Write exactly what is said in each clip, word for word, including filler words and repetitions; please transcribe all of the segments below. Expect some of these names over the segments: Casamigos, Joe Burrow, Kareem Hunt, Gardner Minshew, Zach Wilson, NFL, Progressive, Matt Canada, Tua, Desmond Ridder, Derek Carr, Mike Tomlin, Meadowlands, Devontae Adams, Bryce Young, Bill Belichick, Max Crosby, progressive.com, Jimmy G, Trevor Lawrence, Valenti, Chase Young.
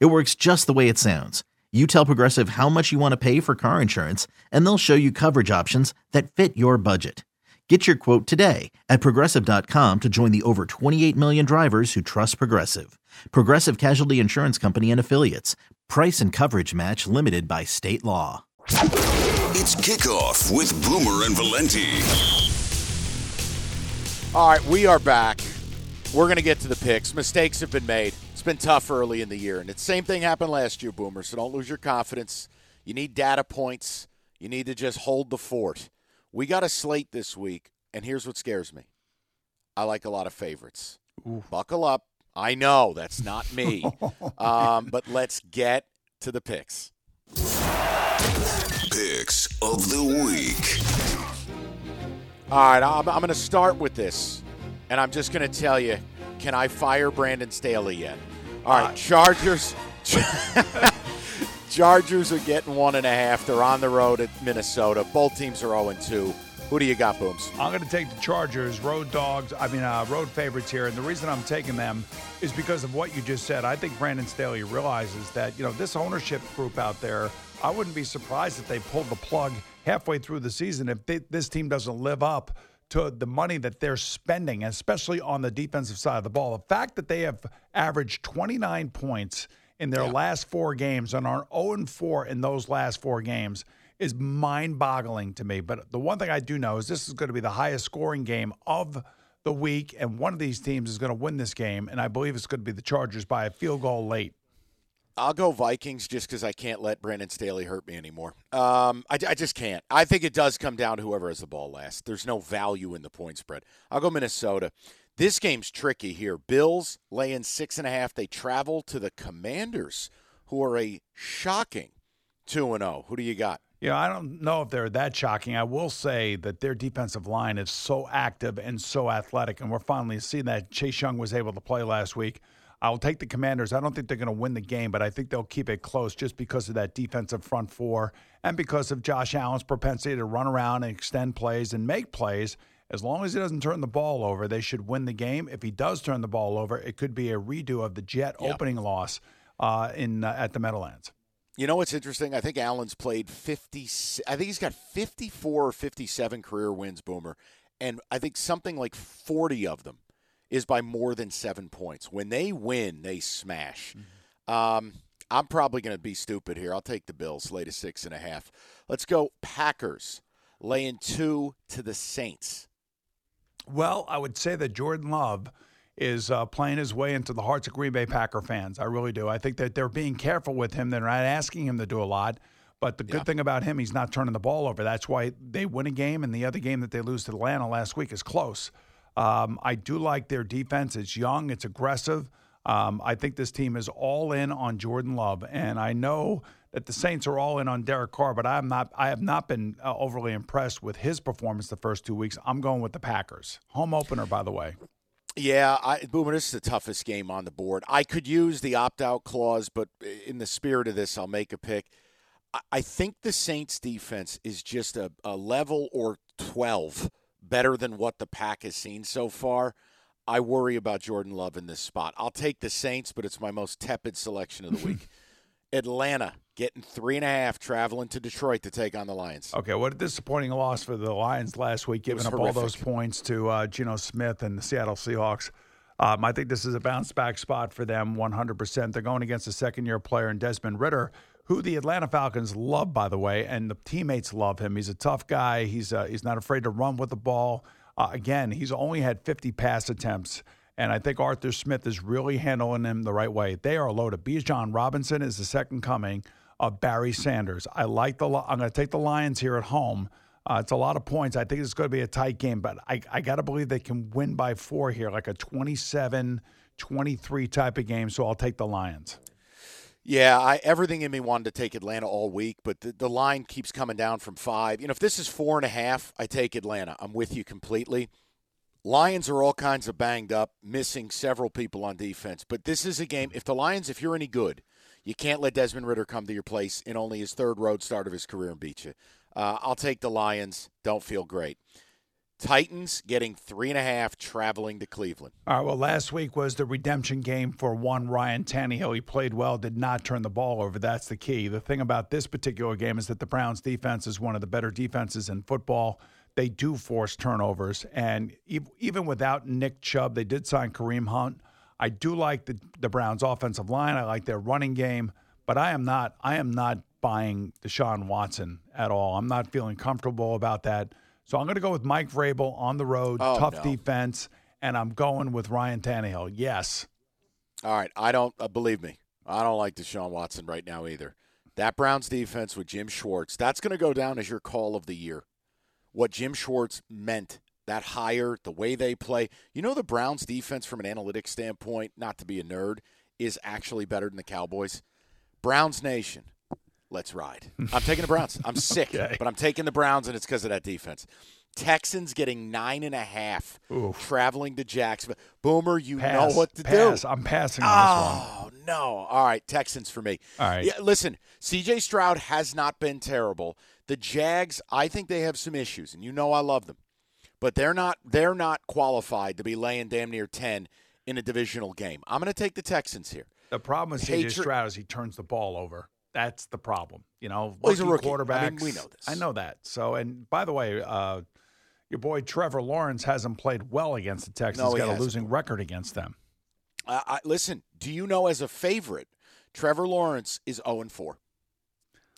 It works just the way it sounds. You tell Progressive how much you want to pay for car insurance, and they'll show you coverage options that fit your budget. Get your quote today at progressive dot com to join the over twenty-eight million drivers who trust Progressive. Progressive Casualty Insurance Company and Affiliates. Price and coverage match limited by state law. It's Kickoff with Boomer and Valenti. All right, we are back. We're going to get to the picks. Mistakes have been made. It's been tough early in the year, and the same thing happened last year, Boomer, so don't lose your confidence. You need data points. You need to just hold the fort. We got a slate this week, and here's what scares me. I like a lot of favorites. Ooh. Buckle up. I know, that's not me. um, but let's get to the picks. Picks of the week. All right, I'm, I'm going to start with this, and I'm just going to tell you, can I fire Brandon Staley yet? All right, Chargers. Chargers are getting one and a half. They're on the road at Minnesota. Both teams are zero and two. Who do you got, Booms? I'm going to take the Chargers, road dogs. I mean, uh, road favorites here. And the reason I'm taking them is because of what you just said. I think Brandon Staley realizes that, you know, this ownership group out there, I wouldn't be surprised if they pulled the plug halfway through the season if they, this team doesn't live up to the money that they're spending, especially on the defensive side of the ball. The fact that they have averaged twenty-nine points in their yeah. last four games and are oh and four in those last four games is mind-boggling to me. But the one thing I do know is this is going to be the highest scoring game of the week, and one of these teams is going to win this game, and I believe it's going to be the Chargers by a field goal late. I'll go Vikings just because I can't let Brandon Staley hurt me anymore. Um, I, I just can't. I think it does come down to whoever has the ball last. There's no value in the point spread. I'll go Minnesota. This game's tricky here. Bills lay in six and a half. They travel to the Commanders, who are a shocking two and oh. Who do you got? You know, I don't know if they're that shocking. I will say that their defensive line is so active and so athletic, and we're finally seeing that. Chase Young was able to play last week. I'll take the Commanders. I don't think they're going to win the game, but I think they'll keep it close just because of that defensive front four and because of Josh Allen's propensity to run around and extend plays and make plays. As long as he doesn't turn the ball over, they should win the game. If he does turn the ball over, it could be a redo of the Jet yeah. opening loss uh, in uh, at the Meadowlands. You know what's interesting? I think Allen's played fifty. I think he's got fifty-four or fifty-seven career wins, Boomer, and I think something like forty of them is by more than seven points. When they win, they smash. Mm-hmm. Um, I'm probably going to be stupid here. I'll take the Bills, lay to six and a half. Let's go Packers, laying two to the Saints. Well, I would say that Jordan Love is uh, playing his way into the hearts of Green Bay Packer fans. I really do. I think that they're being careful with him. They're not asking him to do a lot. But the good yeah. thing about him, he's not turning the ball over. That's why they win a game, and the other game that they lose to Atlanta last week is close. Um, I do like their defense. It's young. It's aggressive. Um, I think this team is all in on Jordan Love, and I know that the Saints are all in on Derek Carr, but I'm not. I have not been uh, overly impressed with his performance the first two weeks. I'm going with the Packers. Home opener, by the way. Yeah, I, Boomer, this is the toughest game on the board. I could use the opt-out clause, but in the spirit of this, I'll make a pick. I, I think the Saints' defense is just a, a level or twelve better than what the Pack has seen so far. I worry about Jordan Love in this spot. I'll take the Saints, but it's my most tepid selection of the week. Atlanta getting three and a half, traveling to Detroit to take on the Lions. Okay, what a disappointing loss for the Lions last week, giving up horrific. all those points to uh, Geno Smith and the Seattle Seahawks. Um, I think this is a bounce-back spot for them, one hundred percent. They're going against a second-year player in Desmond Ridder, who the Atlanta Falcons love, by the way, and the teammates love him. He's a tough guy. He's uh, he's not afraid to run with the ball. Uh, again, he's only had fifty pass attempts, and I think Arthur Smith is really handling him the right way. They are loaded. Bijan Robinson is the second coming of Barry Sanders. I like the. I'm going to take the Lions here at home. Uh, it's a lot of points. I think it's going to be a tight game, but I, I got to believe they can win by four here, like a twenty-seven twenty-three type of game, so I'll take the Lions. Yeah, I, everything in me wanted to take Atlanta all week, but the, the line keeps coming down from five. You know, if this is four and a half, I take Atlanta. I'm with you completely. Lions are all kinds of banged up, missing several people on defense. But this is a game, if the Lions, if you're any good, you can't let Desmond Ridder come to your place in only his third road start of his career and beat you. Uh, I'll take the Lions. Don't feel great. Titans getting three and a half traveling to Cleveland. All right, well, last week was the redemption game for one Ryan Tannehill. He played well, did not turn the ball over. That's the key. The thing about this particular game is that the Browns defense is one of the better defenses in football. They do force turnovers, and even without Nick Chubb, they did sign Kareem Hunt. I do like the, the Browns' offensive line. I like their running game, but I am not I am not buying Deshaun Watson at all. I'm not feeling comfortable about that. So I'm going to go with Mike Vrabel on the road, oh, tough no. defense, and I'm going with Ryan Tannehill. Yes. All right. I don't uh, – believe me, I don't like Deshaun Watson right now either. That Browns defense with Jim Schwartz, that's going to go down as your call of the year. What Jim Schwartz meant, that hire, the way they play. You know the Browns defense from an analytics standpoint, not to be a nerd, is actually better than the Cowboys. Browns Nation. Let's ride. I'm taking the Browns. I'm sick, okay. but I'm taking the Browns, and it's because of that defense. Texans getting nine and a half, Oof. traveling to Jacksonville. Boomer, you pass, know what to pass. do. I'm passing on oh, this one. Oh, no. All right, Texans for me. All right. Yeah, listen, C J. Stroud has not been terrible. The Jags, I think they have some issues, and you know I love them. But they're not they're not qualified to be laying damn near ten in a divisional game. I'm going to take the Texans here. The problem with Patri- C J. Stroud is he turns the ball over. That's the problem, you know. Well, he's a rookie quarterback. I mean, we know this. I know that. So, and by the way, uh, your boy Trevor Lawrence hasn't played well against the Texans. No, he got hasn't. a losing record against them. Uh, I, listen, do you know as a favorite, Trevor Lawrence is zero and four.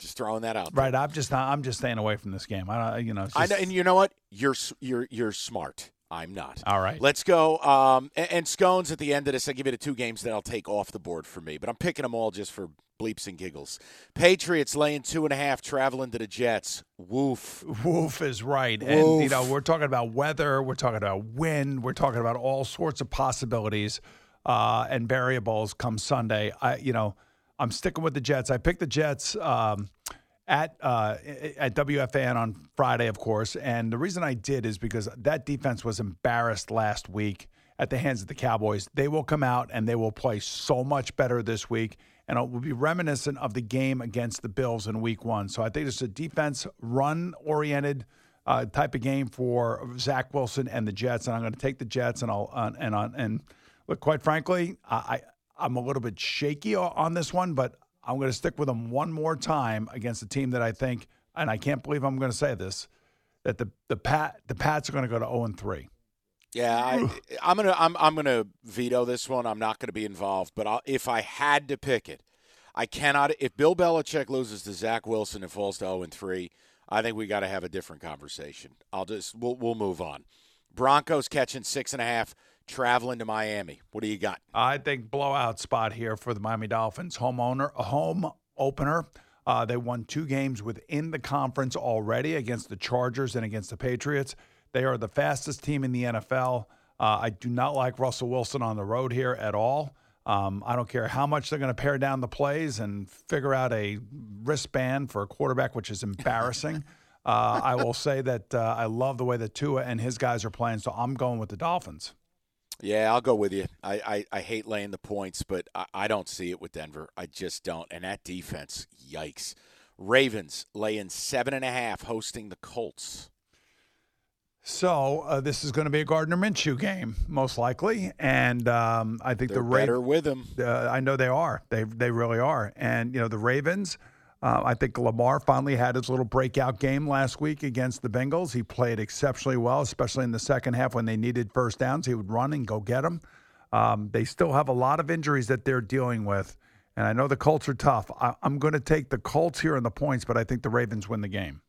Just throwing that out. Right. There. I'm just not, I'm just staying away from this game. I don't. You know. Just... I know, and you know what? You're you're you're smart. I'm not. All right. Let's go. Um, and, and Scones at the end of this. I'll give you the two games that I'll take off the board for me, but I'm picking them all just for bleeps and giggles. Patriots laying two and a half, traveling to the Jets. Woof. Woof is right. Woof. And, you know, we're talking about weather. We're talking about wind. We're talking about all sorts of possibilities uh, and variables come Sunday. I, you know, I'm sticking with the Jets. I picked the Jets um, at uh, at W F A N on Friday, of course. And the reason I did is because that defense was embarrassed last week at the hands of the Cowboys. They will come out and they will play so much better this week. And it will be reminiscent of the game against the Bills in week one. So I think it's a defense run-oriented uh, type of game for Zach Wilson and the Jets. And I'm going to take the Jets. And I'll uh, and uh, and look, quite frankly, I, I I'm a little bit shaky on this one, but I'm going to stick with them one more time against a team that I think, and I can't believe I'm going to say this, that the the Pat the Pats are going to go to zero and three. Yeah, I, I'm gonna I'm I'm gonna veto this one. I'm not gonna be involved. But I'll, if I had to pick it, I cannot. If Bill Belichick loses to Zach Wilson and falls to zero and three, I think we got to have a different conversation. I'll just we'll we'll move on. Broncos catching six and a half, traveling to Miami. What do you got? I think blowout spot here for the Miami Dolphins. Homeowner home opener. Uh, they won two games within the conference already against the Chargers and against the Patriots. They are the fastest team in the N F L. Uh, I do not like Russell Wilson on the road here at all. Um, I don't care how much they're going to pare down the plays and figure out a wristband for a quarterback, which is embarrassing. uh, I will say that uh, I love the way that Tua and his guys are playing, so I'm going with the Dolphins. Yeah, I'll go with you. I, I, I hate laying the points, but I, I don't see it with Denver. I just don't. And that defense, yikes. Ravens laying seven and a half, hosting the Colts. So uh, this is going to be a Gardner Minshew game, most likely, and um, I think They're the Ravens better with him. Uh, I know they are. They they really are. And you know the Ravens. Uh, I think Lamar finally had his little breakout game last week against the Bengals. He played exceptionally well, especially in the second half when they needed first downs. He would run and go get them. Um, they still have a lot of injuries that they're dealing with, and I know the Colts are tough. I, I'm going to take the Colts here in the points, but I think the Ravens win the game.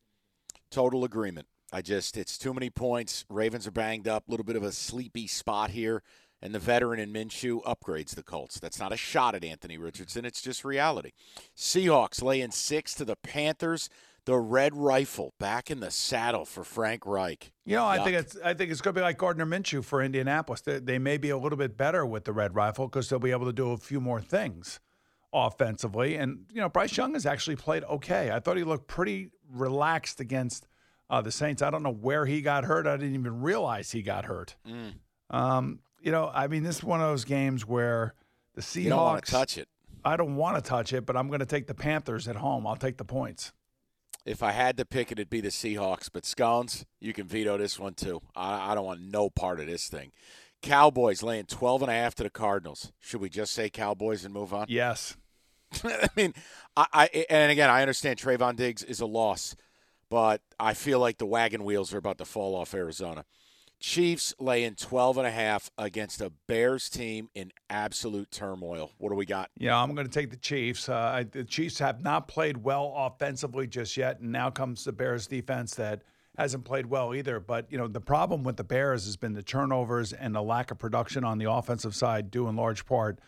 Total agreement. I just, it's too many points. Ravens are banged up. A little bit of a sleepy spot here. And the veteran in Minshew upgrades the Colts. That's not a shot at Anthony Richardson. It's just reality. Seahawks laying six to the Panthers. The Red Rifle back in the saddle for Frank Reich. You know, Yuck. I think it's I think it's going to be like Gardner Minshew for Indianapolis. They, they may be a little bit better with the Red Rifle because they'll be able to do a few more things. offensively. And, you know, Bryce Young has actually played okay. I thought he looked pretty relaxed against uh, the Saints. I don't know where he got hurt. I didn't even realize he got hurt. Mm. Um, you know, I mean, this is one of those games where the Seahawks. You don't want to touch it. I don't want to touch it, but I'm going to take the Panthers at home. I'll take the points. If I had to pick it, it'd be the Seahawks. But, Scones, you can veto this one, too. I, I don't want no part of this thing. Cowboys laying twelve and a half to the Cardinals. Should we just say Cowboys and move on? Yes. I mean, I, I and again, I understand Trayvon Diggs is a loss, but I feel like the wagon wheels are about to fall off Arizona. Chiefs laying twelve and a half against a Bears team in absolute turmoil. What do we got? Yeah, I'm going to take the Chiefs. Uh, the Chiefs have not played well offensively just yet, and now comes the Bears defense that hasn't played well either. But, you know, the problem with the Bears has been the turnovers and the lack of production on the offensive side, due in large part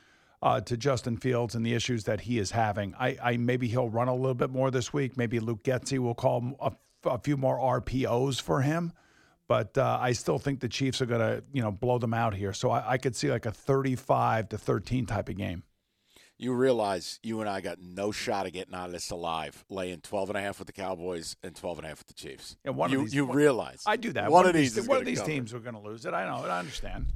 uh, to Justin Fields and the issues that he is having. I, I maybe he'll run a little bit more this week. Maybe Luke Getsy will call a, a few more R P Os for him. But uh, I still think the Chiefs are going to, you know, blow them out here. So I, I could see like a thirty-five to thirteen type of game. You realize you and I got no shot of getting out of this alive, laying twelve and a half with the Cowboys and twelve and a half with the Chiefs. And one you, of these, you one, realize. I do that. One, one of these, these, one of these teams are going to lose it. I know it. I understand.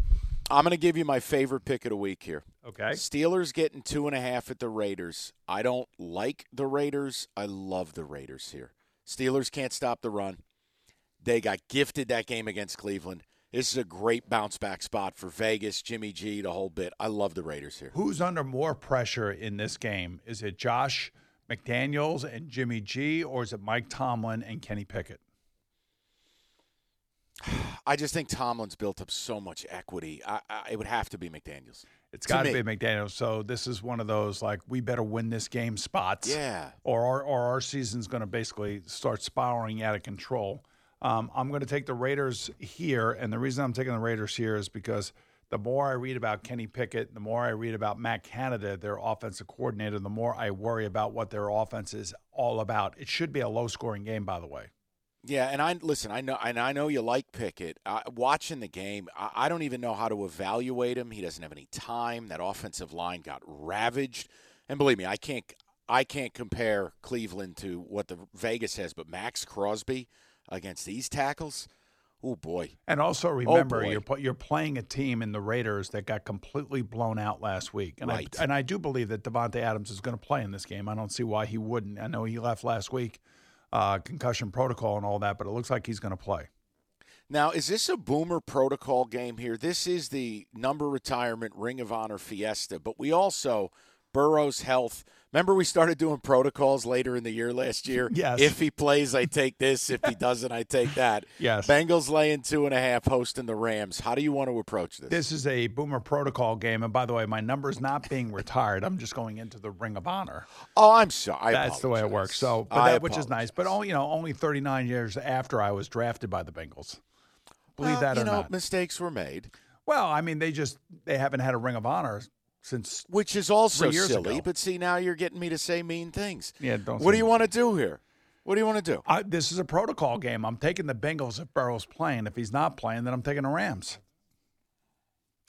I'm going to give you my favorite pick of the week here. Okay. Steelers getting two and a half at the Raiders. I don't like the Raiders. I love the Raiders here. Steelers can't stop the run. They got gifted that game against Cleveland. This is a great bounce-back spot for Vegas, Jimmy G, the whole bit. I love the Raiders here. Who's under more pressure in this game? Is it Josh McDaniels and Jimmy G, or is it Mike Tomlin and Kenny Pickett? I just think Tomlin's built up so much equity. I, I, it would have to be McDaniels. It's got to be McDaniels. So this is one of those, like, we better win this game spots. Yeah. Or our, or our season's going to basically start spiraling out of control. Um, I'm going to take the Raiders here, and the reason I'm taking the Raiders here is because the more I read about Kenny Pickett, the more I read about Matt Canada, their offensive coordinator, the more I worry about what their offense is all about. It should be a low-scoring game, by the way. Yeah, and I listen, I know, and I know you like Pickett. I, watching the game, I, I don't even know how to evaluate him. He doesn't have any time. That offensive line got ravaged, and believe me, I can't, I can't compare Cleveland to what the Vegas has, but Max Crosby against these tackles, oh, boy. And also remember, oh you're you're playing a team in the Raiders that got completely blown out last week. And right. I, and I do believe that Devontae Adams is going to play in this game. I don't see why he wouldn't. I know he left last week, uh, concussion protocol and all that, but it looks like he's going to play. Now, is this a Boomer protocol game here? This is the number retirement Ring of Honor fiesta, but we also – Burrow's health. Remember we started doing protocols later in the year last year? Yes. If he plays, I take this. If he doesn't, I take that. Yes. Bengals laying two and a half, hosting the Rams. How do you want to approach this? This is a Boomer protocol game. And, by the way, my number's not being retired. I'm just going into the Ring of Honor. Oh, I'm sorry. That's the way it works. So, but that, which is nice. But, only, you know, only thirty-nine years after I was drafted by the Bengals. Believe well, that or know, not. you know, mistakes were made. Well, I mean, they just they haven't had a Ring of Honor since which is also years silly, ago. But see, now you're getting me to say mean things. Yeah, don't. What do you want to do here? What do you want to do? I, this is a protocol game. I'm taking the Bengals if Burrow's playing. If he's not playing, then I'm taking the Rams.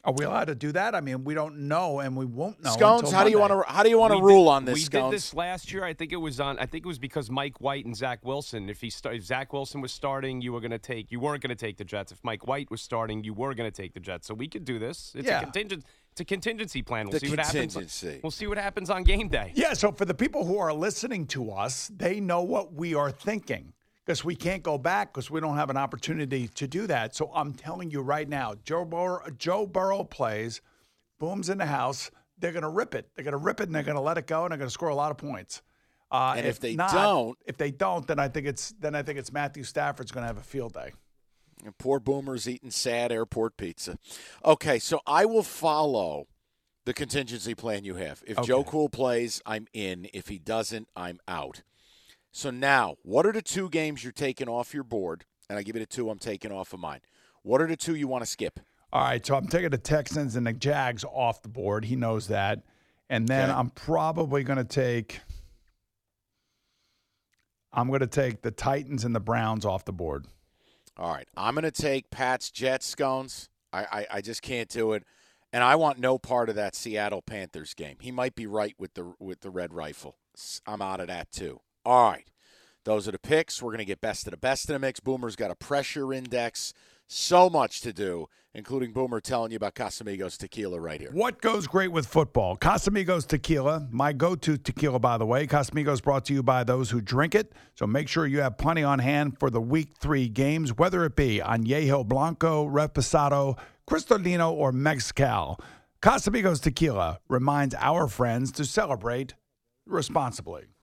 Are we allowed to do that? I mean, we don't know, and we won't know. Scones, until how, do you wanna, how do you want to rule did, on this, we Scones? We did this last year. I think it was on. I think it was because Mike White and Zach Wilson. If, he start, if Zach Wilson was starting, you were going to take. You weren't going to take the Jets. If Mike White was starting, you were going to take the Jets. So we could do this. It's yeah. a contingent. It's a contingency plan. We'll the see what happens. We'll see what happens on game day. Yeah, so for the people who are listening to us, they know what we are thinking because we can't go back because we don't have an opportunity to do that. So I'm telling you right now, Joe Burrow, Joe Burrow plays, Boom's in the house, they're going to rip it. They're going to rip it, and they're going to let it go, and they're going to score a lot of points. Uh, and if, if they not, don't, if they don't, then I think it's then I think it's Matthew Stafford's going to have a field day. And poor Boomer's eating sad airport pizza. Okay, so I will follow the contingency plan you have. If okay. Joe Cool plays, I'm in. If he doesn't, I'm out. So now, what are the two games you're taking off your board? And I give you the two I'm taking off of mine. What are the two you want to skip? All right, so I'm taking the Texans and the Jags off the board. He knows that. And then okay. I'm probably going to take – I'm going to take the Titans and the Browns off the board. All right, I'm going to take Pat's Jets, Scones. I, I I just can't do it. And I want no part of that Seattle Panthers game. He might be right with the with the Red Rifle. I'm out of that too. All right. Those are the picks. We're going to get best of the best in the mix. Boomer's got a pressure index. So much to do, including Boomer telling you about Casamigos Tequila right here. What goes great with football? Casamigos Tequila, my go-to tequila, by the way. Casamigos brought to you by those who drink it. So make sure you have plenty on hand for the Week three games, whether it be Añejo Blanco, Reposado, Cristalino, or Mezcal. Casamigos Tequila reminds our friends to celebrate responsibly.